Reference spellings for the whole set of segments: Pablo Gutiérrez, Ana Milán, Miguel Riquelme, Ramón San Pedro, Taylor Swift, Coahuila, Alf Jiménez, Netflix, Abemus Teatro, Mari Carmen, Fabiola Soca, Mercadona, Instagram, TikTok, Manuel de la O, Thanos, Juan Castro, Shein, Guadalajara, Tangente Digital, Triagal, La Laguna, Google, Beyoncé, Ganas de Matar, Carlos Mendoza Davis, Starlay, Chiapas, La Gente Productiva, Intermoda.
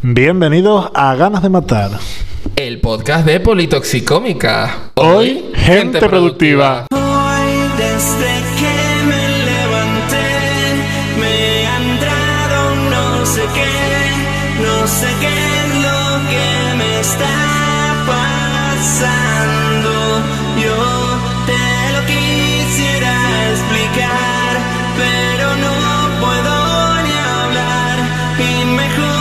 Bienvenidos a Ganas de Matar, el podcast de Politoxicómica. Hoy, gente productiva. Hoy, desde que me levanté, me han dado no sé qué es lo que me está pasando. Yo te lo quisiera explicar, pero no puedo ni hablar y mejor.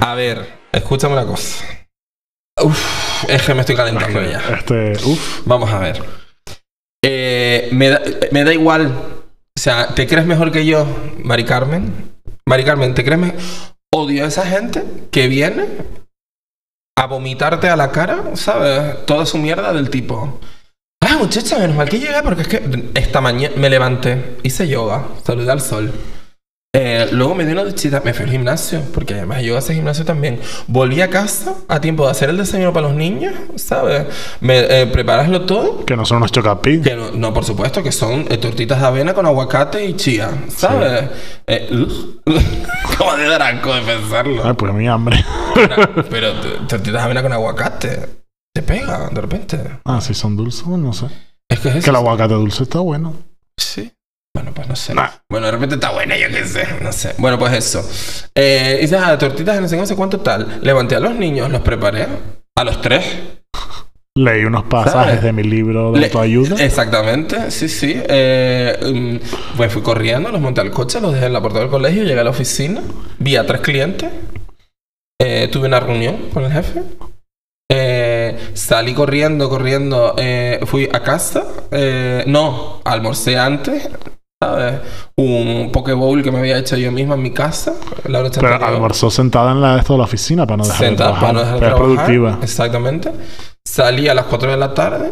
A ver, escúchame una cosa. Es que me estoy calentando ya. Vamos a ver. Me da igual. O sea, ¿te crees mejor que yo, Mari Carmen? Mari Carmen, ¿te crees mejor? Odio a esa gente que viene a vomitarte a la cara, ¿sabes? Toda su mierda del tipo. Ah, muchacha, menos mal que llegué porque es que esta mañana me levanté, hice yoga, saludé al sol. Luego me di una duchita, me fui al gimnasio, porque además yo hacía gimnasio también. Volví a casa a tiempo de hacer el desayuno para los niños, ¿sabes? Prepararlo todo. Que no son unos chocapis. No, por supuesto, que son tortitas de avena con aguacate y chía, ¿sabes? Sí. Como de dranco de pensarlo. Ay, pues mi hambre. Pero tortitas de avena con aguacate, te pega de repente. Ah, si son dulces, no sé. Es que es eso. Que el aguacate dulce está bueno. Sí. Bueno, pues no sé. Nah. Bueno, de repente está buena, yo qué sé. No sé. Bueno, pues eso. Hice las tortitas de no sé cuánto tal. Levanté a los niños, los preparé. A los tres. Leí unos pasajes de mi libro de autoayuda. Exactamente, sí, sí. Pues fui corriendo, los monté al coche, los dejé en la puerta del colegio, llegué a la oficina, vi a tres clientes. Tuve una reunión con el jefe. Salí corriendo. Fui a casa. No, almorcé antes. ¿Sabes? Un poke bowl que me había hecho yo misma en mi casa. Pero almorzó sentada en la oficina para no dejar sentada, de trabajar. Para no dejar de trabajar. Productiva. Exactamente. Salí a las 4 de la tarde.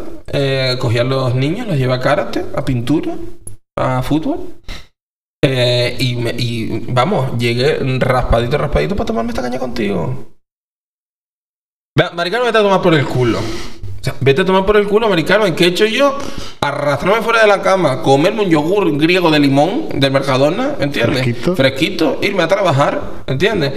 Cogí a los niños, los llevé a karate, a pintura, a fútbol. Vamos, llegué raspadito para tomarme esta caña contigo. Mari Carmen, vete a tomar por el culo. O sea, vete a tomar por el culo, Mari Carmen. ¿Qué he hecho yo? Arrastrarme fuera de la cama, comerme un yogur griego de limón del Mercadona, ¿entiendes? Fresquito, irme a trabajar, ¿entiendes?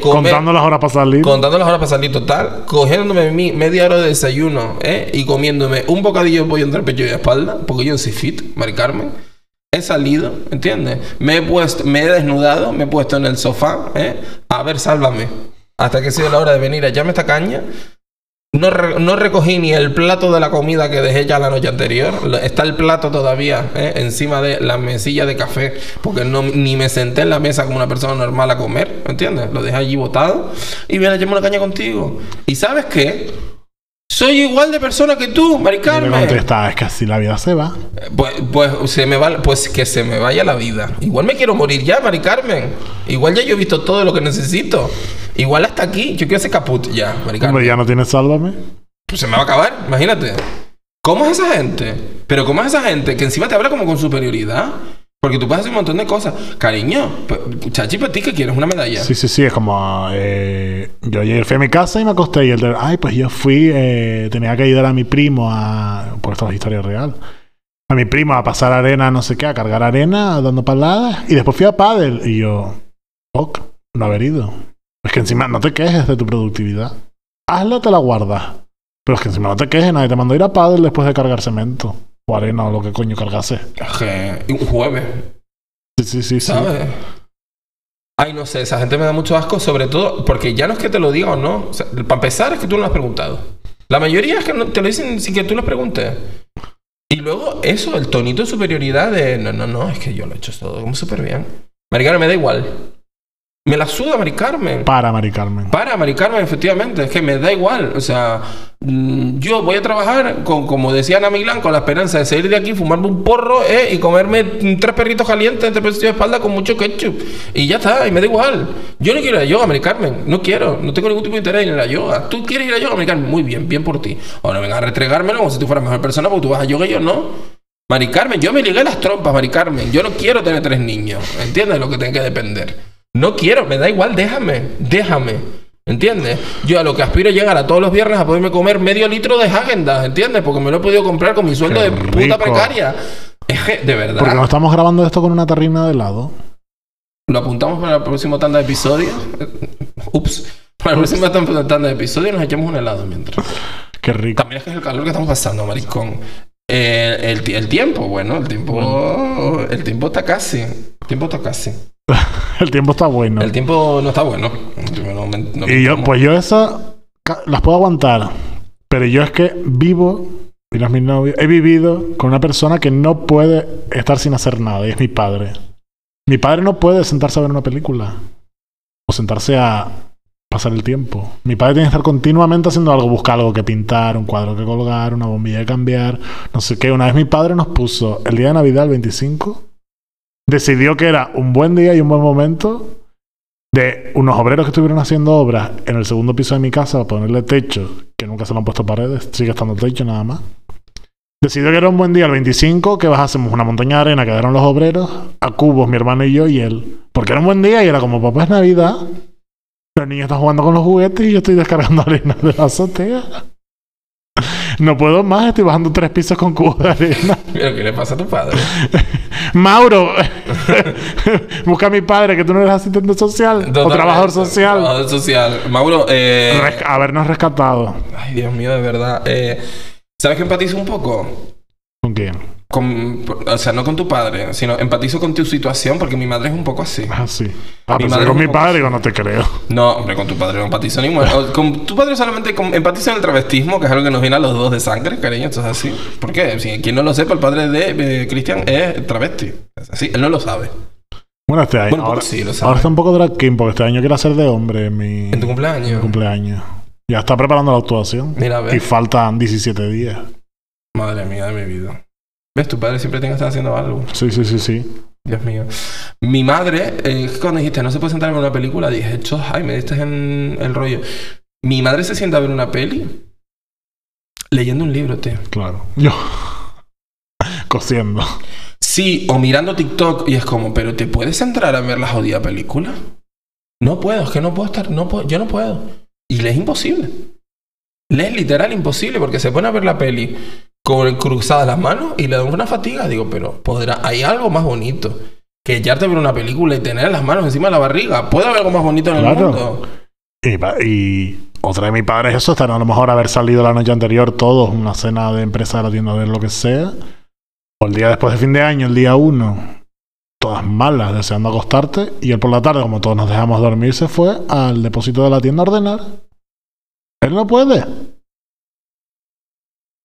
Contando las horas para salir. Total. Cogiéndome mi media hora de desayuno, y comiéndome un bocadillo de pollo entre el pecho y la espalda, porque yo soy fit, Mari Carmen. He salido, ¿entiendes? Me he desnudado, me he puesto en el sofá, a ver, sálvame. Hasta que ha sido la hora de venir a echarme esta caña. No recogí ni el plato de la comida que dejé ya la noche anterior. Está el plato todavía encima de la mesilla de café. Porque ni me senté en la mesa como una persona normal a comer. ¿Entiendes? Lo dejé allí botado. Y viene a echarme una caña contigo. ¿Y sabes qué? Soy igual de persona que tú, Mari Carmen. Me contesta, es que así la vida se va. Pues que se me vaya la vida. Igual me quiero morir ya, Mari Carmen. Igual ya yo he visto todo lo que necesito. Igual hasta aquí. Yo quiero ser caput ya, Mari Carmen. Hombre, ya no tienes sálvame. Pues se me va a acabar, imagínate. ¿Cómo es esa gente? Pero ¿cómo es esa gente que encima te habla como con superioridad? Porque tú puedes hacer un montón de cosas. Cariño, chachi, ¿para ti que quieres? ¿Una medalla? Sí. Es como... yo ayer fui a mi casa y me acosté. Y ay, pues yo fui... tenía que ayudar a mi primo a... Porque esta es la historia real. A mi primo a pasar arena, no sé qué. A cargar arena, dando paladas. Y después fui a pádel. Y yo... Ok, no haber ido. Es que encima no te quejes de tu productividad. Hazlo, te la guardas. Pero es que encima no te quejes. Nadie te mandó a ir a pádel después de cargar cemento. O arena o lo que coño cargase. Un jueves. Sí. ¿Sabes? Ay, no sé, esa gente me da mucho asco, sobre todo porque ya no es que te lo diga o no. O sea, para empezar es que tú no lo has preguntado. La mayoría es que no, te lo dicen sin que tú lo preguntes. Y luego eso, el tonito de superioridad de... No, es que yo lo he hecho todo como súper bien. Mari Carmen, me da igual. Me la suda Mari Carmen. Para Mari Carmen. Para Mari Carmen, efectivamente. Es que me da igual. O sea, yo voy a trabajar, como decía Ana Milán, con la esperanza de salir de aquí, fumarme un porro y comerme 3 perritos calientes, 3 perritos de espalda con mucho ketchup. Y ya está, y me da igual. Yo no quiero ir a yoga, Mari Carmen. No quiero. No tengo ningún tipo de interés en la yoga. ¿Tú quieres ir a yoga, Mari Carmen? Muy bien, bien por ti. Ahora venga a retregármelo como si tú fueras mejor persona porque tú vas a yoga y yo no. Mari Carmen, yo me ligué las trompas, Mari Carmen. Yo no quiero tener 3 niños. ¿Entiendes lo que tengo que depender? No quiero, me da igual, déjame, ¿entiendes? Yo a lo que aspiro llegar a todos los viernes a poderme comer medio litro de Häagen-Dazs, ¿entiendes? Porque me lo he podido comprar con mi sueldo de puta precaria. Es que, de verdad. Porque no estamos grabando esto con una tarrina de helado. Lo apuntamos para el próximo tanda de episodios. Ups. Para el próximo tanda de episodios nos echamos un helado mientras. Qué rico. También es que es el calor que estamos pasando, maricón. El tiempo, bueno, el tiempo está casi. El tiempo está casi. El tiempo está bueno. El tiempo no está bueno. Y yo, pues yo esas las puedo aguantar. Pero yo es que vivo, dirás mi novio, he vivido con una persona que no puede estar sin hacer nada. Y es mi padre. Mi padre no puede sentarse a ver una película. O sentarse a pasar el tiempo. Mi padre tiene que estar continuamente haciendo algo. Buscar algo que pintar, un cuadro que colgar, una bombilla que cambiar, no sé qué. Una vez mi padre nos puso el día de Navidad, el 25... Decidió que era un buen día y un buen momento de unos obreros que estuvieron haciendo obras en el segundo piso de mi casa para ponerle techo, que nunca se le han puesto paredes, sigue estando techo nada más. Decidió que era un buen día el 25, que bajásemos una montaña de arena, quedaron los obreros, a cubos, mi hermano y yo y él. Porque era un buen día y era como, papá, es Navidad, los niños están jugando con los juguetes y yo estoy descargando arena de la azotea. No puedo más, estoy bajando 3 pisos con cubos de arena. ¿Pero qué le pasa a tu padre? Mauro, busca a mi padre, que tú no eres asistente social. Totalmente, o trabajador social. Trabajador social. Mauro, habernos rescatado. Ay, Dios mío, de verdad. ¿Sabes que empatizo un poco? ¿Con quién? O sea, no con tu padre, sino empatizo con tu situación porque mi madre es un poco así. Ah, sí. Ah, pero con mi padre no te creo. No, hombre, con tu padre no empatizo ni muerto. Con tu padre solamente empatizo en el travestismo, que es algo que nos viene a los dos de sangre, cariño. Esto es así. ¿Por qué? Si quien no lo sepa, el padre de Cristian es travesti. Es así. Él no lo sabe. Bueno, este año. Bueno, ahora sí lo sabe. Ahora está un poco drag king porque este año quiero hacer de hombre en mi. En tu cumpleaños. En mi cumpleaños. Ya está preparando la actuación. Mira, a ver. Y faltan 17 días. Madre mía de mi vida. ¿Ves? Tu padre siempre tiene que estar haciendo algo. Sí. Dios mío. Mi madre, cuando dijiste, no se puede sentar en una película, dije, ay, me diste en el rollo. Mi madre se sienta a ver una peli leyendo un libro, tío. Claro. Yo. Cosiendo. Sí, o mirando TikTok y es como, pero ¿te puedes entrar a ver la jodida película? No puedo, es que no puedo estar, yo no puedo. Y le es imposible. Le es literal imposible porque se pone a ver la peli cruzadas las manos y le da una fatiga. Digo, pero hay algo más bonito que echarte ver una película y tener las manos encima de la barriga. ¿Puede haber algo más bonito en el mundo? Y otra de mis padres es eso, estar a lo mejor haber salido la noche anterior todos, una cena de empresa de la tienda de lo que sea, o el día después de fin de año, el día 1, todas malas, deseando acostarte, y él por la tarde, como todos nos dejamos dormir, se fue al depósito de la tienda a ordenar. Él no puede.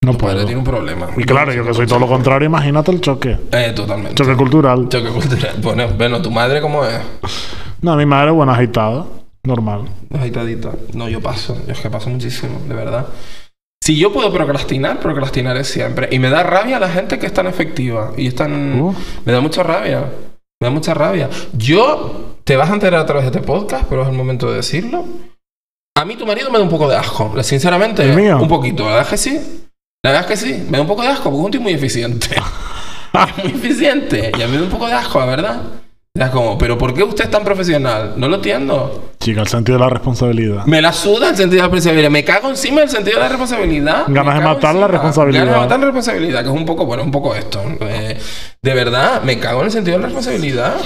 No puede, tiene un problema. Y claro, yo que soy todo lo contrario, imagínate el choque. Totalmente. Choque cultural. Choque cultural. Bueno, ¿tu madre cómo es? No, mi madre, bueno, agitada. Normal. Agitadita. No, yo paso. Yo es que paso muchísimo, de verdad. Si yo puedo procrastinar, procrastinaré siempre. Y me da rabia la gente que es tan efectiva. Y es tan... Me da mucha rabia. Me da mucha rabia. Yo... Te vas a enterar a través de este podcast, pero es el momento de decirlo. A mí tu marido me da un poco de asco. Sinceramente, un poquito. ¿Verdad que sí? La verdad es que sí, me da un poco de asco porque es un tío muy eficiente. Es muy eficiente. Y a mí me da un poco de asco, la verdad. Es como, ¿pero por qué usted es tan profesional? No lo entiendo. Chica, el sentido de la responsabilidad. Me la suda el sentido de la responsabilidad. Me cago encima del sentido de la responsabilidad. Ganas de matar la responsabilidad. Ganas de matar la responsabilidad, que es un poco, bueno, un poco esto. De verdad, me cago en el sentido de la responsabilidad.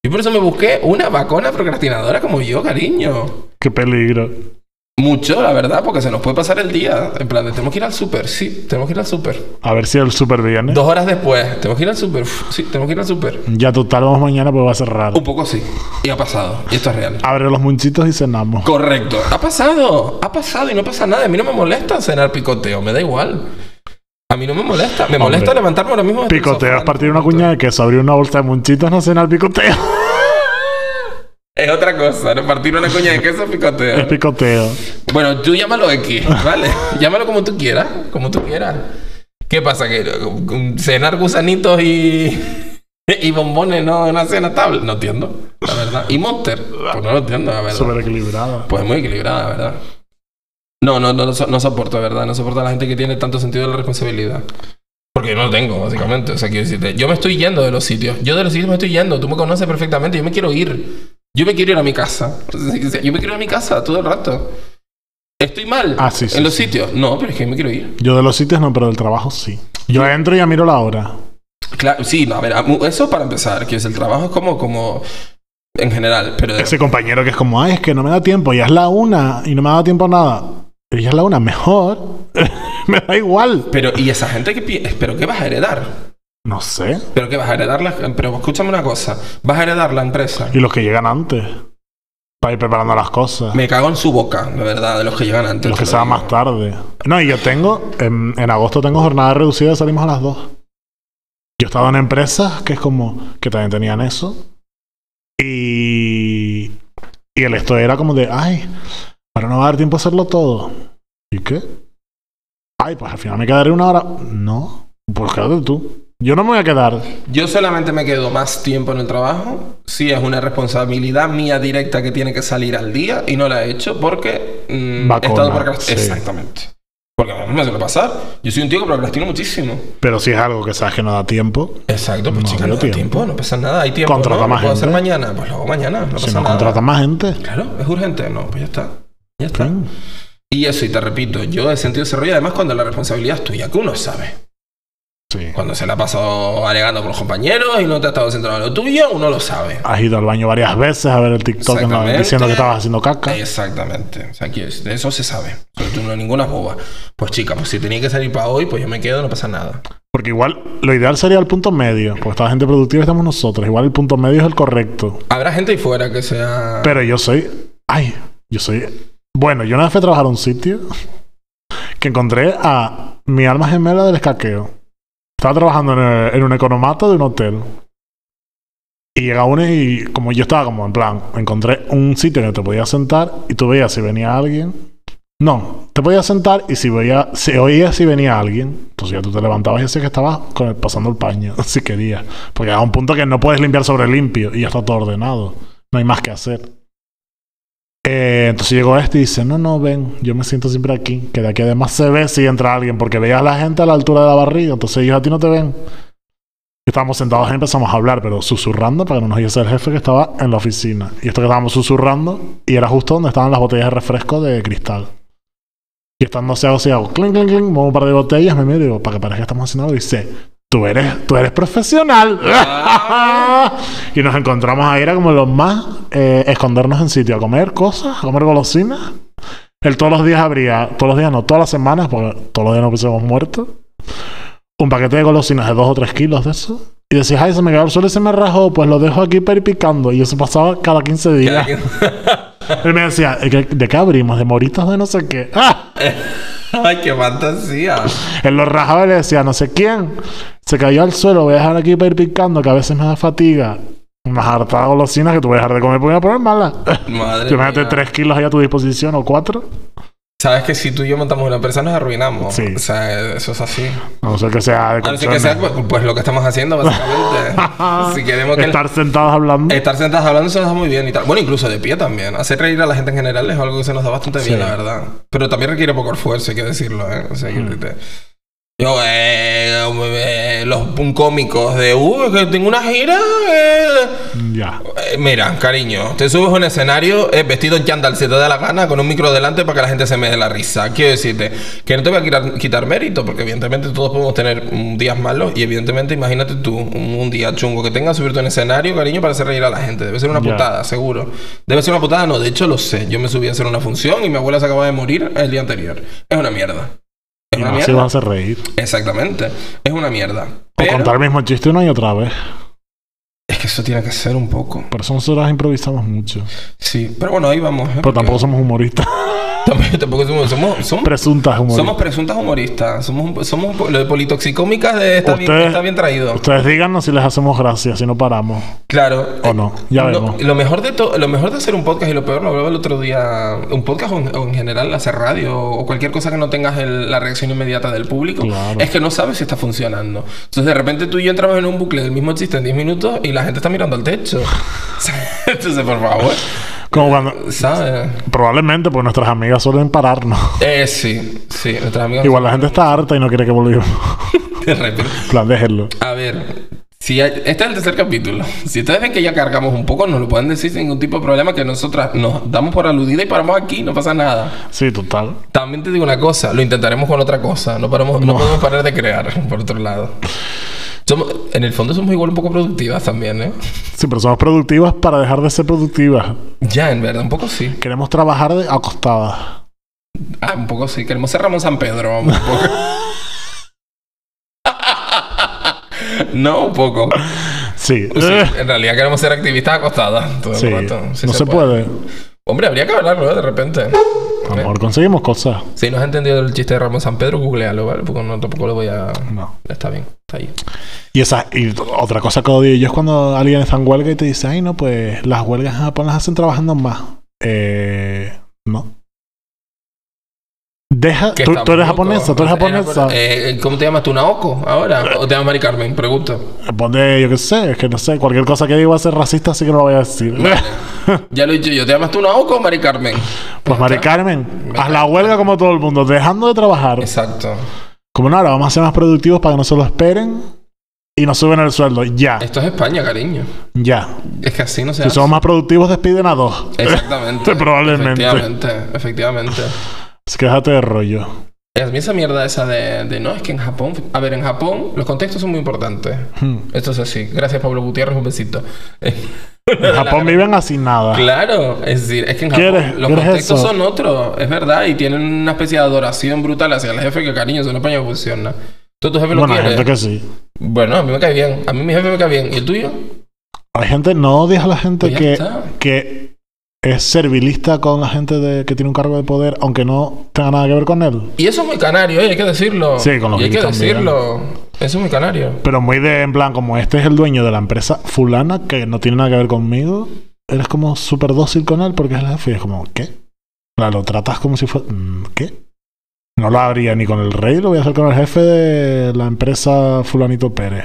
Y por eso me busqué una vacuna procrastinadora como yo, cariño. Qué peligro. Mucho, la verdad, porque se nos puede pasar el día. En plan, tenemos que ir al súper. Sí, tenemos que ir al súper. A ver si el súper viene. 2 horas después. Tenemos que ir al súper. Sí, tenemos que ir al súper. Ya total, vamos mañana porque va a ser raro. Un poco sí. Y ha pasado. Y esto es real. Abre los munchitos y cenamos. Correcto. Ha pasado. Ha pasado y no pasa nada. A mí no me molesta cenar picoteo. Me da igual. A mí no me molesta. Me molesta levantarme ahora mismo. Picoteo es partir una cuña de queso. Abrir una bolsa de munchitos, no cenar picoteo. Es otra cosa, repartir una coña de queso es picoteo. Es picoteo. Bueno, tú llámalo X, ¿vale? Llámalo como tú quieras, como tú quieras. ¿Qué pasa? ¿Que cenar gusanitos y bombones no es una cena estable? No entiendo, la verdad. Y Monster, pues no lo entiendo, la verdad. Súper equilibrada. Pues muy equilibrada, la verdad. No soporto, la verdad. No soporto a la gente que tiene tanto sentido de la responsabilidad. Porque no lo tengo, básicamente. O sea, quiero decirte, yo me estoy yendo de los sitios. Yo de los sitios me estoy yendo. Tú me conoces perfectamente. Yo me quiero ir. Yo me quiero ir a mi casa. Yo me quiero ir a mi casa todo el rato. ¿Estoy mal en los sitios? No, pero es que me quiero ir. Yo de los sitios no, pero del trabajo sí. Yo entro y ya miro la hora. Claro, sí, no, a ver, eso para empezar. Que es el trabajo es como en general. Pero ese compañero que es como, ay, es que no me da tiempo. Ya es la una y no me ha dado tiempo a nada. Pero ya es la una, mejor. Me da igual. Pero, ¿y esa gente que piensa? ¿Pero qué vas a heredar? No sé. ¿Pero qué vas a heredar? Pero escúchame una cosa. Vas a heredar la empresa. Y los que llegan antes. Para ir preparando las cosas. Me cago en su boca, de verdad, de los que llegan antes. Los que se van más tarde. No, y yo tengo... En agosto tengo jornada reducida y salimos a las 2. Yo he estado en empresas que es como... Que también tenían eso. Y el esto era como de... Ay, ahora no va a dar tiempo a hacerlo todo. ¿Y qué? Ay, pues al final me quedaré una hora. No, pues quédate tú. Yo no me voy a quedar. Yo solamente me quedo más tiempo en el trabajo si es una responsabilidad mía directa que tiene que salir al día y no la he hecho porque... he estado procrastinando. Sí. Exactamente. Porque a mí me suele pasar. Yo soy un tío que procrastino muchísimo. Pero si es algo que sabes que no da tiempo... Exacto, pues no, chica, no da tiempo, no pasa nada. Hay tiempo, contrata ¿no? más ¿Lo puedo hacer mañana? Pues lo hago mañana, no pasa nada. ¿Contrata más gente? Claro, es urgente. No, pues ya está. Ya está. Claro. Y eso, y te repito, yo he sentido ese rollo además cuando la responsabilidad es tuya, que uno sabe. Sí. Cuando se la ha pasado alegando con los compañeros y no te ha estado centrado en lo tuyo, uno lo sabe. Has ido al baño varias veces a ver el TikTok diciendo que estabas haciendo caca. Exactamente. O sea, eso se sabe. Pero tú no ninguna boba. Pues chica, pues si tenía que salir para hoy, pues yo me quedo, no pasa nada. Porque igual lo ideal sería el punto medio. Porque esta gente productiva estamos nosotros. Igual el punto medio es el correcto. Habrá gente ahí fuera que sea... Pero yo soy... Ay, yo soy... Bueno, yo una vez fui a trabajar a un sitio que encontré a mi alma gemela del escaqueo. Estaba trabajando en un economato de un hotel. Y llega uno y como yo estaba como en plan, encontré un sitio en el que te podías sentar y tú veías si venía alguien. No, te podías sentar y oías si venía alguien. Entonces ya tú te levantabas y decías que estabas pasando el paño, si querías. Porque llega un punto que no puedes limpiar sobre limpio y ya está todo ordenado. No hay más que hacer. Entonces llegó este y dice, no, ven, yo me siento siempre aquí, que de aquí además se ve si entra alguien, porque veías a la gente a la altura de la barriga, entonces ellos a ti no te ven. Estábamos sentados y empezamos a hablar, pero susurrando para que no nos oyese el jefe que estaba en la oficina. Y esto que estábamos susurrando, y era justo donde estaban las botellas de refresco de cristal. Y estando hago clink, clink, clink, muevo un par de botellas, me miro y digo, para que parezca que estamos haciendo algo, y dice, tú eres profesional. Y nos encontramos ahí, era como los más escondernos en sitio, a comer cosas, a comer golosinas. Él todos los días abría, todos los días no, todas las semanas, porque todos los días nos pensamos muertos, un paquete de golosinas de 2 o 3 kilos de eso. Y decías, ay, se me quedó el suelo y se me rajó, pues lo dejo aquí peripicando. Y eso pasaba cada 15 días. Él me decía, ¿de qué abrimos? ¿De moritos de no sé qué? ¡Ah! ¡Ay, qué fantasía! Él lo rajaba y le decía, no sé quién se cayó al suelo, voy a dejar aquí para ir picando, que a veces me da fatiga. Unas hartas golosinas que tú voy a dejar de comer, porque me voy a poner mala. Madre mía. Imagínate 3 kilos ahí a tu disposición, o 4. Sabes que si tú y yo montamos una empresa nos arruinamos. Sí. O sea, eso es así. A no ser que sea de condiciones. A no ser que sea, pues lo que estamos haciendo, básicamente. Si queremos que estar sentados hablando. Estar sentados hablando se nos da muy bien y tal. Bueno, incluso de pie también. Hacer reír a la gente en general es algo que se nos da bastante bien, la verdad. Pero también requiere poco esfuerzo, hay que decirlo, ¿eh? O sea, yo, cómicos de, que tengo una gira, Ya. Mira, cariño, te subes a un escenario vestido en chándal, si te da la gana, con un micro delante para que la gente se me dé la risa. Quiero decirte que no te voy a quitar mérito, porque evidentemente todos podemos tener días malos y evidentemente imagínate tú un día chungo que tengas, subirte a un escenario, cariño, para hacer reír a la gente. Debe ser una putada, seguro. Debe ser una putada, no, de hecho lo sé. Yo me subí a hacer una función y mi abuela se acababa de morir el día anterior. Es una mierda. Y no se van a hacer reír. Exactamente. Es una mierda. Pero... O contar el mismo chiste una y otra vez. Es que eso tiene que ser un poco. Por eso nosotros improvisamos mucho. Sí. Pero bueno, ahí vamos. Pero porque... tampoco somos humoristas. yo tampoco soy humorista. Somos presuntas humoristas. Somos presuntas humoristas. Somos lo de Politoxicómicas de está bien traído. Ustedes díganos si les hacemos gracia, si no paramos. Claro. O no. Ya vemos. Lo mejor de hacer un podcast, y lo peor, lo hablaba el otro día, un podcast o en general hacer radio o cualquier cosa que no tengas la reacción inmediata del público, claro, es que no sabes si está funcionando. Entonces de repente tú y yo entramos en un bucle del mismo chiste en 10 minutos y la gente está mirando al techo. Entonces, por favor. Como cuando, ¿sabes? Probablemente, porque nuestras amigas suelen pararnos. Sí, nuestras amigas. Igual la gente está harta y no quiere que volvamos. De repente. Plan, déjenlo. A ver, si hay, este es el tercer capítulo. Si ustedes ven que ya cargamos un poco, nos lo pueden decir sin ningún tipo de problema, que nosotras nos damos por aludida y paramos aquí, no pasa nada. Sí, total. También te digo una cosa, lo intentaremos con otra cosa. No podemos parar de crear, por otro lado. En el fondo somos igual un poco productivas también, ¿eh? Sí, pero somos productivas para dejar de ser productivas. Ya, en verdad, un poco sí. Queremos trabajar acostadas. Ah, un poco sí. Queremos ser Ramón San Pedro. Un poco. No, un poco. Sí. En realidad queremos ser activistas acostadas. Todo el rato. Sí, no se puede. Hombre, habría que hablarlo de repente. Amor, conseguimos cosas. Si no has entendido el chiste de Ramón San Pedro, googlealo, ¿vale? Porque no, tampoco lo voy a... No. Está bien, está ahí. Y otra cosa que odio yo es cuando alguien está en huelga y te dice, ay, no, pues las huelgas en Japón las hacen trabajando más. No. ¿Tú eres japonesa? ¿Cómo te llamas tú? ¿Naoko ahora? ¿O te llamas Mari Carmen? Pregunto. Ponte, yo qué sé, es que no sé. Cualquier cosa que diga va a ser racista, así que no lo voy a decir. Vale. Ya lo he dicho yo. ¿Te llamas tú Naoko o Mari Carmen? Pues Mari Carmen. Haz la huelga como todo el mundo, dejando de trabajar. Exacto. Como no, ahora vamos a ser más productivos para que no se lo esperen y nos suben el sueldo. Ya. Esto es España, cariño. Ya. Es que así no se hace. Si somos más productivos, despiden a dos. Exactamente. Probablemente. Efectivamente. Es que déjate de rollo. A mí esa mierda esa de no, es que en Japón... A ver, en Japón los contextos son muy importantes. Esto es así. Gracias, Pablo Gutiérrez. Un besito. En Japón viven así nada. Claro. Es decir, es que en Japón los contextos son otros. Es verdad. Y tienen una especie de adoración brutal hacia el jefe que, cariño, eso en España funciona. ¿Tú tu jefe lo quieres? Bueno, hay gente que sí. Bueno, a mí me cae bien. A mí mi jefe me cae bien. ¿Y el tuyo? La gente no odia a la gente que... Es servilista con la gente que tiene un cargo de poder, aunque no tenga nada que ver con él. Y eso es muy canario, hay que decirlo. Sí, con los hay que decirlo. Eso es muy canario. Pero muy de, en plan, como este es el dueño de la empresa fulana, que no tiene nada que ver conmigo, eres como súper dócil con él porque es la jefe. Y es como, ¿qué? Lo tratas como si fuera... ¿Qué? No lo haría ni con el rey, lo voy a hacer con el jefe de la empresa fulanito Pérez.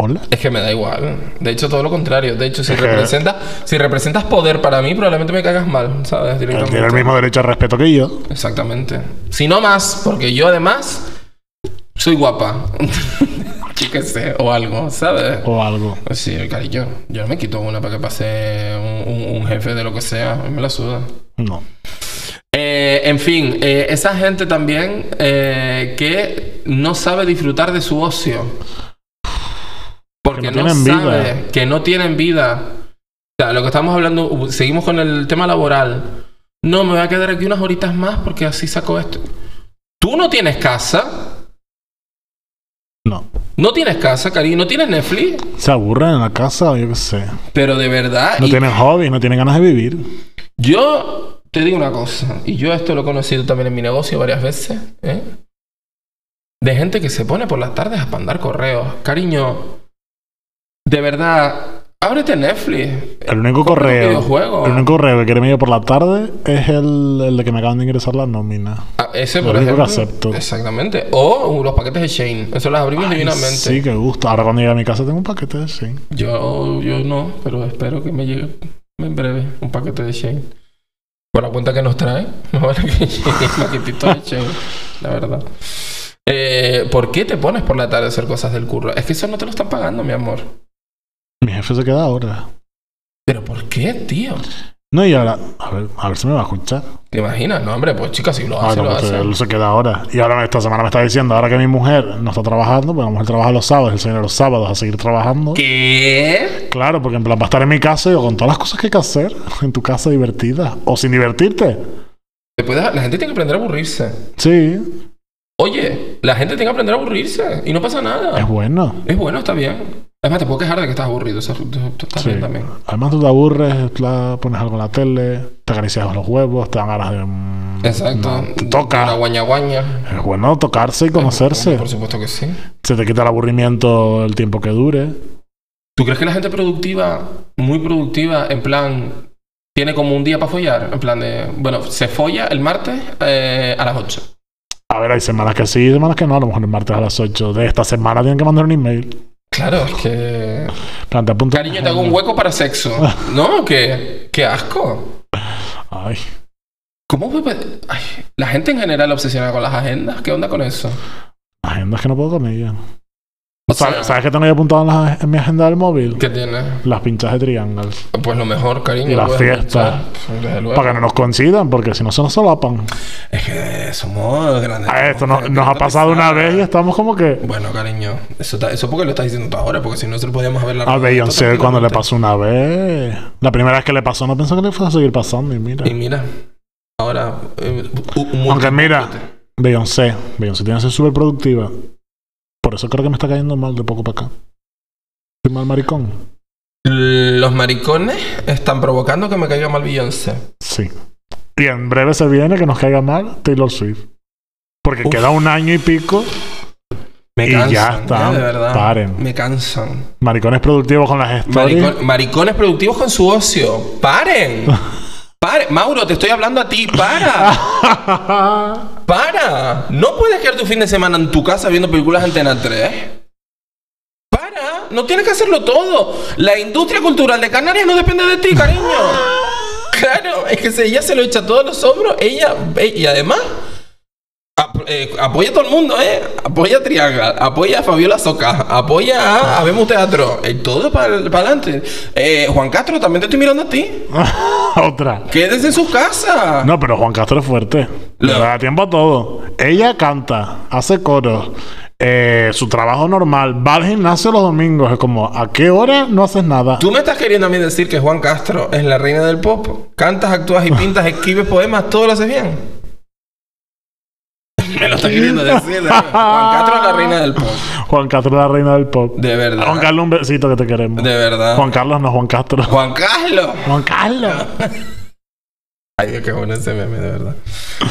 ¿Hola? Es que me da igual. De hecho, todo lo contrario. De hecho, si representas poder para mí, probablemente me cagas mal, ¿sabes? Tiene el mismo derecho al respeto que yo. Exactamente. Si no más, porque yo además soy guapa. Yo qué sé, o algo, ¿sabes? O algo. Sí, cariño. Yo no me quito una para que pase un jefe de lo que sea. A mí me la suda. No. En fin, esa gente también que no sabe disfrutar de su ocio. Porque no sabe que no tienen vida. O sea, lo que estamos hablando, seguimos con el tema laboral. No, me voy a quedar aquí unas horitas más porque así saco esto. ¿Tú no tienes casa? No. ¿No tienes casa, cariño? ¿No tienes Netflix? Se aburren en la casa, yo qué sé. Pero de verdad... No tienen hobbies, no tienen ganas de vivir. Yo te digo una cosa. Y yo esto lo he conocido también en mi negocio varias veces. De gente que se pone por las tardes a mandar correos. Cariño... De verdad, ábrete Netflix. El único correo que me llega por la tarde es el de que me acaban de ingresar la nómina. Ah, ese, por ejemplo. Que acepto. Exactamente. O los paquetes de Shein. Eso los abrimos divinamente. Sí, que gusto. Ahora cuando llegue a mi casa tengo un paquete de Shein. Yo no, pero espero que me llegue en breve un paquete de Shein. Por la cuenta que nos trae, más vale que llegue un paquetito de Shein. La verdad. ¿Por qué te pones por la tarde a hacer cosas del curro? Es que eso no te lo están pagando, mi amor. Mi jefe se queda ahora. ¿Pero por qué, tío? No, y ahora... A ver si me va a escuchar. ¿Te imaginas? No, hombre, pues chicas, si lo hace, lo hace. Él se queda ahora. Y ahora esta semana me está diciendo, ahora que mi mujer no está trabajando, pues la mujer trabaja los sábados, él se viene los sábados a seguir trabajando. ¿Qué? Claro, porque en plan va a estar en mi casa y con todas las cosas que hay que hacer en tu casa divertida. O sin divertirte. La gente tiene que aprender a aburrirse. Sí. Oye, la gente tiene que aprender a aburrirse. Y no pasa nada. Es bueno. Es bueno, está bien. Además, te puedo quejar de que estás aburrido. O sea, tú estás bien también. Además, tú te aburres, pones algo en la tele, te acaricias los huevos, te dan ganas de Exacto. Toca. Una guaña guaña. Es bueno tocarse y conocerse. Por supuesto que sí. Se te quita el aburrimiento el tiempo que dure. ¿Tú crees que la gente productiva, muy productiva, en plan, tiene como un día para follar? En plan de, bueno, se folla el martes a las 8. A ver, hay semanas que sí, semanas que no. A lo mejor el martes a las 8 de esta semana tienen que mandar un email. Claro, es que... Planta, punto. Cariño, te hago un hueco para sexo. No, qué asco. Ay. ¿Cómo puede...? Ay, la gente en general obsesiona con las agendas. ¿Qué onda con eso? Agendas que no puedo con ellas. ¿Sabes qué tengo yo apuntado en mi agenda del móvil? ¿Qué tienes? Las pinchas de Triagal. Pues lo mejor, cariño. Y las fiestas. Para que no nos coincidan, porque si no se nos solapan. Es que somos grandes. A esto nos ha pasado una vez y estamos como que... Bueno, cariño, eso porque lo estás diciendo tú ahora, porque si no se lo podíamos haber... A Beyoncé cuando le pasó una vez. La primera vez que le pasó no pensó que le fuera a seguir pasando y mira. Y mira. Ahora... Aunque mira, Beyoncé tiene que ser súper productiva. Por eso creo que me está cayendo mal de poco para acá. Soy mal maricón. Los maricones están provocando que me caiga mal Beyoncé. Sí. Y en breve se viene que nos caiga mal Taylor Swift. Porque queda un año y pico. Me cansan. Y ya está. De verdad. Paren. Me cansan. Maricones productivos con las stories. Maricones productivos con su ocio. ¡Paren! ¡Paren! Mauro, te estoy hablando a ti. ¡Para! ¡Para! No puedes quedarte un fin de semana en tu casa viendo películas Antena 3. ¡Para! No tienes que hacerlo todo. La industria cultural de Canarias no depende de ti, cariño. Claro, es que ella se lo echa a todos los hombros. Ella, y además, apoya a todo el mundo, ¿eh? Apoya a Triagal, apoya a Fabiola Soca, apoya a Abemus Teatro. Todo para adelante. Juan Castro, también te estoy mirando a ti. Otra. Quédense en sus casas. No, pero Juan Castro es fuerte. Le da tiempo a todo. Ella canta, hace coros, su trabajo normal, va al gimnasio los domingos. Es como, ¿a qué hora no haces nada? Tú me estás queriendo a mí decir que Juan Castro es la reina del pop. Cantas, actúas y pintas, escribes poemas, todo lo haces bien. Me lo estás queriendo decir. Juan Castro es la reina del pop. Juan Castro es la reina del pop. De verdad. Juan Carlos, un besito que te queremos. De verdad. Juan Carlos, no Juan Castro. Juan Carlos. Juan Carlos. Ay, Dios, qué bueno ese meme, de verdad.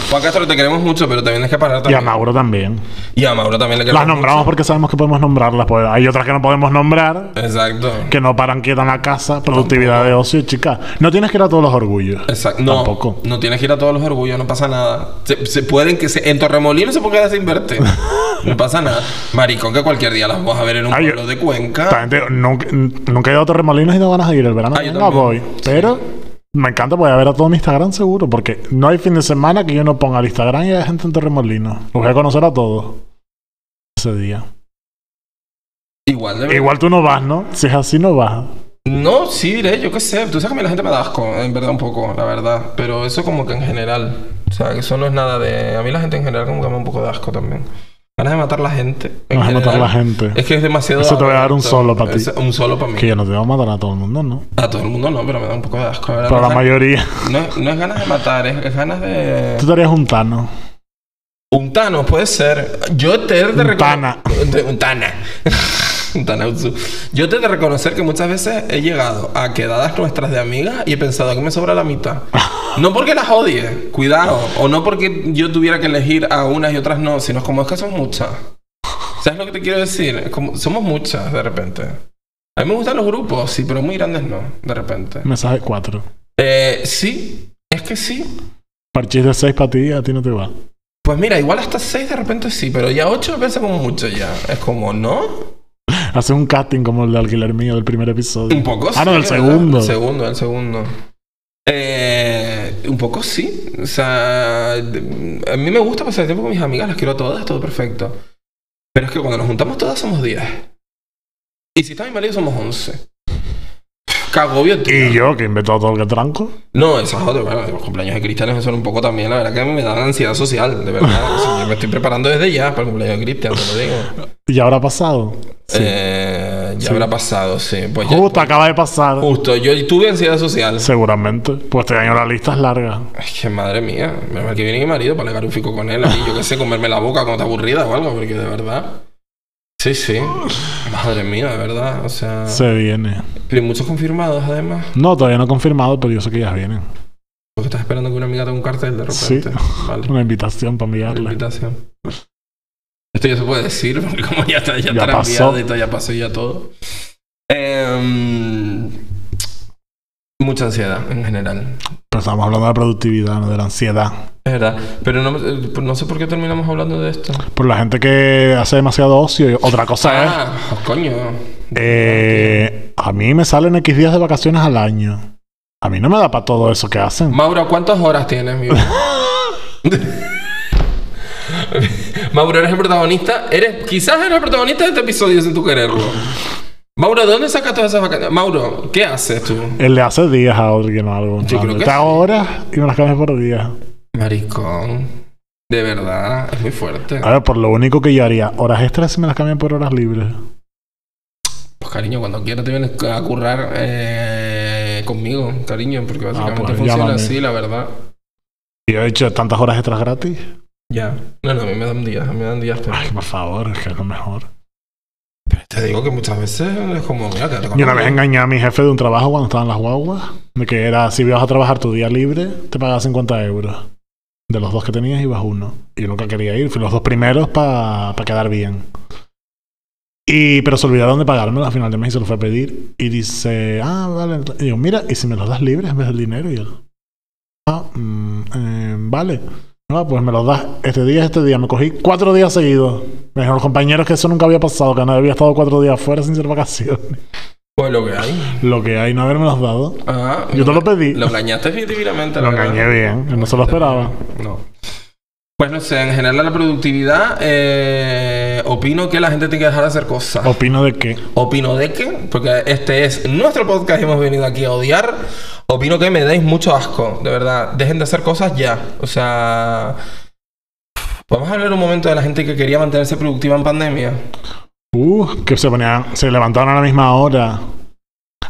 Juan Castro, te queremos mucho, pero también es que parar también. Y a Mauro también. Y a Mauro también le queremos mucho. Las nombramos porque sabemos que podemos nombrarlas. Pues hay otras que no podemos nombrar. Exacto. Que no paran quieta en la casa. Productividad de ocio, chicas. No tienes que ir a todos los orgullos. Exacto. No, tampoco. No tienes que ir a todos los orgullos. No pasa nada. Se pueden que en Torremolinos se pongan a desinvertir. No pasa nada. Maricón, que cualquier día las vas a ver en un pueblo de Cuenca. Nunca he ido a Torremolinos y no van a ir el verano. No voy. Pero... Me encanta, pues, a ver a todo mi Instagram seguro, porque no hay fin de semana que yo no ponga el Instagram y hay gente en Torremolinos. Los voy a conocer a todos ese día. Igual tú no vas, ¿no? Si es así, no vas. No, sí, diré, yo qué sé. Tú sabes que a mí la gente me da asco, en verdad, un poco, la verdad. Pero eso como que en general. O sea, que eso no es nada de... A mí la gente en general como que me da un poco de asco también. Ganas de matar la gente. Ganas de matar la gente. Es que es demasiado... Eso te voy a dar un solo para ti. Un solo para mí. Que yo no te voy a matar a todo el mundo, ¿no? A todo el mundo no, pero me da un poco de asco. Pero la mayoría. No es ganas de matar, es ganas de... Tú te harías un Thanos. Un Thanos, puede ser. Yo te he de reconocer... Un Thanos. Un Thanos. Yo te he de reconocer que muchas veces he llegado a quedadas nuestras de amigas y he pensado que me sobra la mitad. No porque las odie, cuidado. O no porque yo tuviera que elegir a unas y otras no, sino como es que son muchas. ¿Sabes lo que te quiero decir? Como, somos muchas, de repente. A mí me gustan los grupos, sí, pero muy grandes no, de repente. Mensaje 4. Sí, es que sí. Parchís de 6 para ti, a ti no te va. Pues mira, igual hasta 6 de repente sí, pero ya 8 me parece como mucho ya. Es como, ¿no? Hace un casting como el de Alquiler Mío del primer episodio. Un poco sí. Ah, no, del segundo. El segundo. Un poco sí. O sea, a mí me gusta pasar el tiempo con mis amigas, las quiero a todas, todo perfecto. Pero es que cuando nos juntamos todas somos 10. Y si está mi marido somos 11. Cagobio, tío. ¿Y yo, que invento a todo el que tranco? No, esas otras, bueno, los cumpleaños de cristianos son un poco también, la verdad que me dan ansiedad social, de verdad. O sea, yo me estoy preparando desde ya para el cumpleaños de Cristian, te lo digo. ¿Ya habrá pasado? Sí. Ya sí. Habrá pasado, sí. Pues justo, pues, acaba de pasar. Justo, yo tuve ansiedad social. Seguramente. Pues este año la lista es larga. Es que madre mía, menos mal que viene mi marido para alegar un fico con él. Y yo qué sé, comerme la boca cuando está aburrida o algo, porque de verdad... Sí, sí. Madre mía, de verdad. O sea... Se viene. Pero muchos confirmados, además. No, todavía no confirmado, pero yo sé que ya vienen. Porque estás esperando que una amiga te haga un cartel de repente. Sí, vale. Una invitación para enviarla. Una invitación. Esto ya se puede decir, porque como ya está, ya está enviado y todo, ya pasó ya todo. Mucha ansiedad en general. Pero estamos hablando de la productividad, no de la ansiedad. Es verdad. Pero no sé por qué terminamos hablando de esto. Por la gente que hace demasiado ocio. Y otra cosa es... Ah, coño. A mí me salen X días de vacaciones al año. A mí no me da para todo eso que hacen. Mauro, ¿cuántas horas tienes, mi vida? Mauro, eres el protagonista. Quizás eres el protagonista de este episodio sin tú quererlo. Mauro, ¿de dónde sacas todas esas vacaciones? Mauro, ¿qué haces tú? Él le hace días a alguien o algo. Yo creo que está horas y unas cambias por día. Maricón. De verdad, es muy fuerte. A ver, por lo único que yo haría, horas extras si me las cambian por horas libres. Pues cariño, cuando quieras te vienes a currar conmigo, cariño. Porque básicamente pues, funciona llámame. Así, la verdad. Yo he hecho tantas horas extras gratis. Ya. No, a mí me dan días, también. Ay, por favor, es que es lo mejor. Te digo que muchas veces es como... Yo una vez engañé a mi jefe de un trabajo cuando estaban las guaguas. De que era, si ibas a trabajar tu día libre, te pagaba 50 euros. De los dos que tenías, ibas uno. Y yo nunca quería ir. Fui los dos primeros para quedar bien. Pero se olvidaron de pagármelo. Al final de mes y se lo fue a pedir. Y dice, ah, vale. Y digo, mira, ¿y si me los das libres en vez del dinero? Y yo, vale. No, pues me los das este día. Me cogí 4 días seguidos. Me dijeron los compañeros que eso nunca había pasado, que nadie había estado 4 días fuera sin ser vacaciones. Pues lo que hay. Lo que hay, no haberme los dado. Ah, yo te lo pedí. Lo engañaste divinamente. Lo engañé bien. No se lo esperaba. No. Pues no sé, en general la productividad, opino que la gente tiene que dejar de hacer cosas. ¿Opino de qué? Porque este es nuestro podcast y hemos venido aquí a odiar. Opino que me dais mucho asco, de verdad. Dejen de hacer cosas ya. O sea... Vamos a hablar un momento de la gente que quería mantenerse productiva en pandemia. Que se levantaban a la misma hora.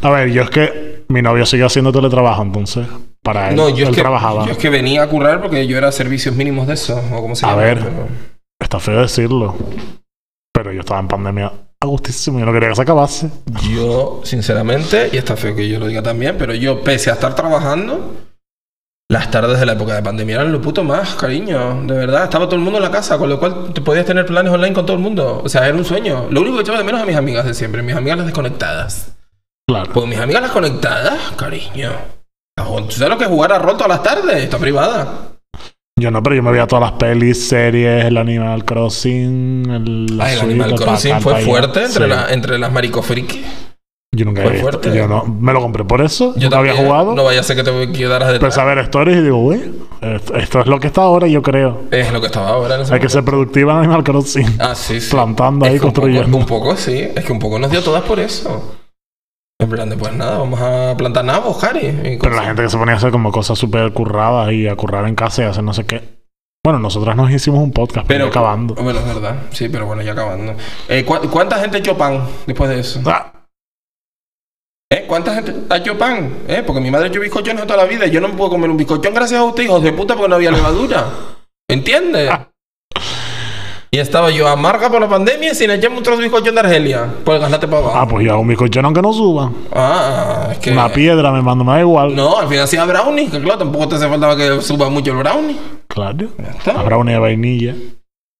A ver, yo es que mi novio sigue haciendo teletrabajo, entonces... Para él. No, yo es que venía a currar porque yo era servicios mínimos de eso, o como se llama. A ver, está feo decirlo, pero yo estaba en pandemia a gustísimo, yo no quería que se acabase. Yo, sinceramente, y está feo que yo lo diga también, pero yo, pese a estar trabajando, las tardes de la época de pandemia eran lo puto más, cariño, de verdad. Estaba todo el mundo en la casa, con lo cual te podías tener planes online con todo el mundo. O sea, era un sueño. Lo único que echaba de menos a mis amigas de siempre, mis amigas las desconectadas. Claro. Pues mis amigas las conectadas, cariño... ¿Tú sabes lo que es jugar a rol todas las tardes? Está privada. Yo no, pero yo me veía todas las pelis, series, el Animal Crossing... El Animal Crossing fue fuerte entre las maricofrikis. Yo nunca había visto. Fuerte. Yo no. Me lo compré por eso. Yo también había jugado. No vaya a ser que te quedaras detrás. Pues a ver stories y digo, uy, esto es lo que está ahora, yo creo. Es lo que estaba ahora. Hay que ser productiva en Animal Crossing. Ah, sí, sí. Plantando ahí, construyendo. Un poco, sí. Es que un poco nos dio todas por eso. En plan de, pues nada, vamos a plantar nabos, Jari. Pero la gente que se ponía a hacer como cosas súper curradas y a currar en casa y a hacer no sé qué. Bueno, nosotras nos hicimos un podcast, pero ya acabando. Bueno, es verdad. Sí, pero bueno, ya acabando. ¿Cuánta gente echó pan después de eso? ¿Cuánta gente ha hecho pan? Porque mi madre echó bizcochones toda la vida y yo no me puedo comer un bizcochón gracias a usted, hijos de puta, porque no había levadura. ¿Entiendes? Y estaba yo amarga por la pandemia y sin echarme otros bizcochos de Argelia. Pues gánate para abajo. Pues yo hago un bizcochón aunque no suba. Es que... Una piedra me mando, me da igual. No, al final sí a brownie, que claro, tampoco te hace falta que suba mucho el brownie. Claro. A brownie de vainilla.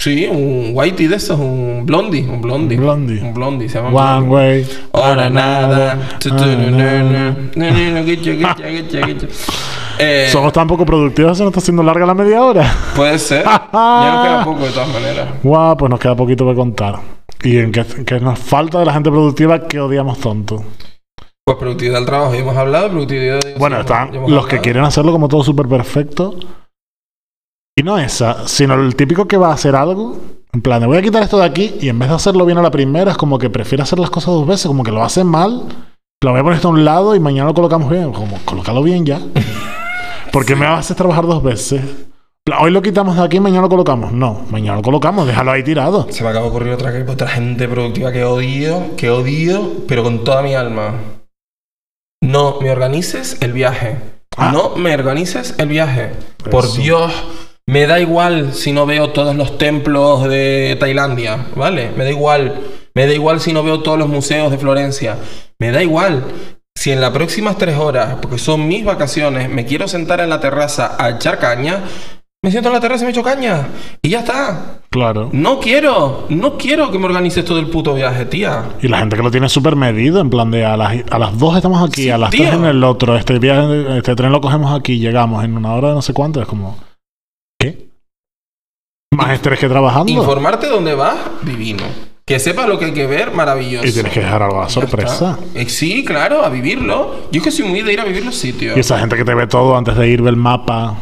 Sí, un whitey de esos, un blondie. Se llama One Way. Ahora nada. Somos tan poco productivos, se nos está haciendo larga la media hora. Puede ser. Ya nos queda poco de todas maneras. Guau, pues nos queda poquito que contar. ¿Y en qué nos falta de la gente productiva que odiamos tanto? Pues productividad del trabajo, ya hemos hablado. Productividad de... Bueno, están los que quieren hacerlo como todo súper perfecto. Y no esa, sino el típico que va a hacer algo, en plan, me voy a quitar esto de aquí y en vez de hacerlo bien a la primera, es como que prefiere hacer las cosas 2 veces, como que lo hace mal, lo voy a poner esto a un lado y mañana lo colocamos bien. Como, colócalo bien ya. Porque me haces trabajar 2 veces. Hoy lo quitamos de aquí y mañana lo colocamos. No, mañana lo colocamos, déjalo ahí tirado. Se me acaba de ocurrir otra gente productiva que odio, pero con toda mi alma. No me organices el viaje. No me organices el viaje. Eso. Por Dios. Me da igual si no veo todos los templos de Tailandia, ¿vale? Me da igual si no veo todos los museos de Florencia. Me da igual. Si en las próximas 3 horas, porque son mis vacaciones, me quiero sentar en la terraza a echar caña, me siento en la terraza y me echo caña. Y ya está. Claro. No quiero que me organices todo el puto viaje, tía. Y la gente que lo tiene súper medido, en plan de a las 2 estamos aquí, sí, a las 3 en el otro, este tren lo cogemos aquí, llegamos en 1 hora de no sé cuánto, es como... ¿Qué? Más estrés que trabajando. Informarte dónde vas, divino. Que sepas lo que hay que ver, maravilloso. Y tienes que dejar algo a la sorpresa. Sí, claro, a vivirlo. Yo es que soy muy de ir a vivir los sitios. Y esa gente que te ve todo antes de ir, ve el mapa...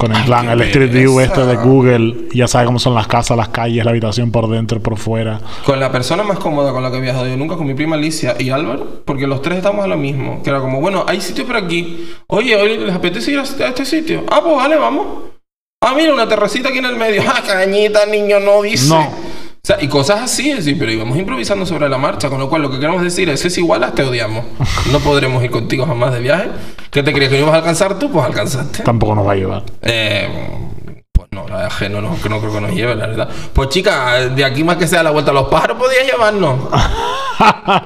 Con el plan, el Street View este de Google. Ya sabe cómo son las casas, las calles, la habitación por dentro, por fuera. Con la persona más cómoda con la que he viajado yo nunca, con mi prima Alicia y Álvaro, porque los tres estamos a lo mismo. Que era como, bueno, hay sitios por aquí. Oye, hoy les apetece ir a este sitio. Ah, pues vale, vamos. Ah, mira, una terracita aquí en el medio. Ah, cañita, niño, no dice. No. O sea, y cosas así, es decir, pero íbamos improvisando sobre la marcha, con lo cual lo que queremos decir es igual a te odiamos. No podremos ir contigo jamás de viaje. ¿Qué te crees que no ibas a alcanzar tú? Pues alcanzaste. Tampoco nos va a llevar. Pues no, la verdad no creo que nos lleve, la verdad. Pues chica, de aquí más que sea la vuelta a los pájaros, podías llevarnos.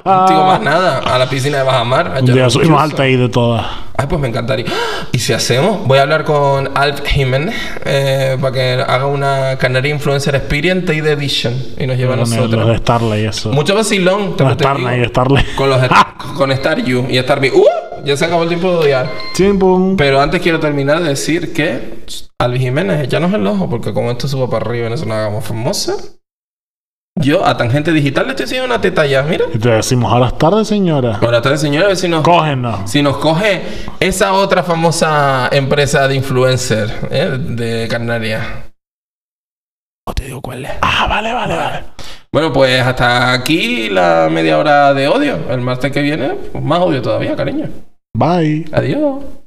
No digo más nada, a la piscina de Bajamar. Ya soy más alta ahí de todas. Ay, pues me encantaría. ¿Y si hacemos? Voy a hablar con Alf Jiménez para que haga una Canary Influencer Experience Taid Edition y nos lleve a nosotros. Los de Starlay, eso. Mucho vacilón. Starlay. Con Star You y Star Me. Ya se acabó el tiempo de odiar. Chimpum. Pero antes quiero terminar de decir que Alf Jiménez, échanos el ojo, porque como esto suba para arriba y eso nos hagamos famosa. Yo a Tangente Digital le estoy haciendo una teta ya, mira. Y te decimos, buenas tardes, señora. Buenas tardes, señora, a ver si nos... Cógenos. Si nos coge esa otra famosa empresa de influencer, de Canarias. No te digo cuál es. Ah, vale. Bueno, pues hasta aquí la media hora de odio. El martes que viene, pues más odio todavía, cariño. Bye. Adiós.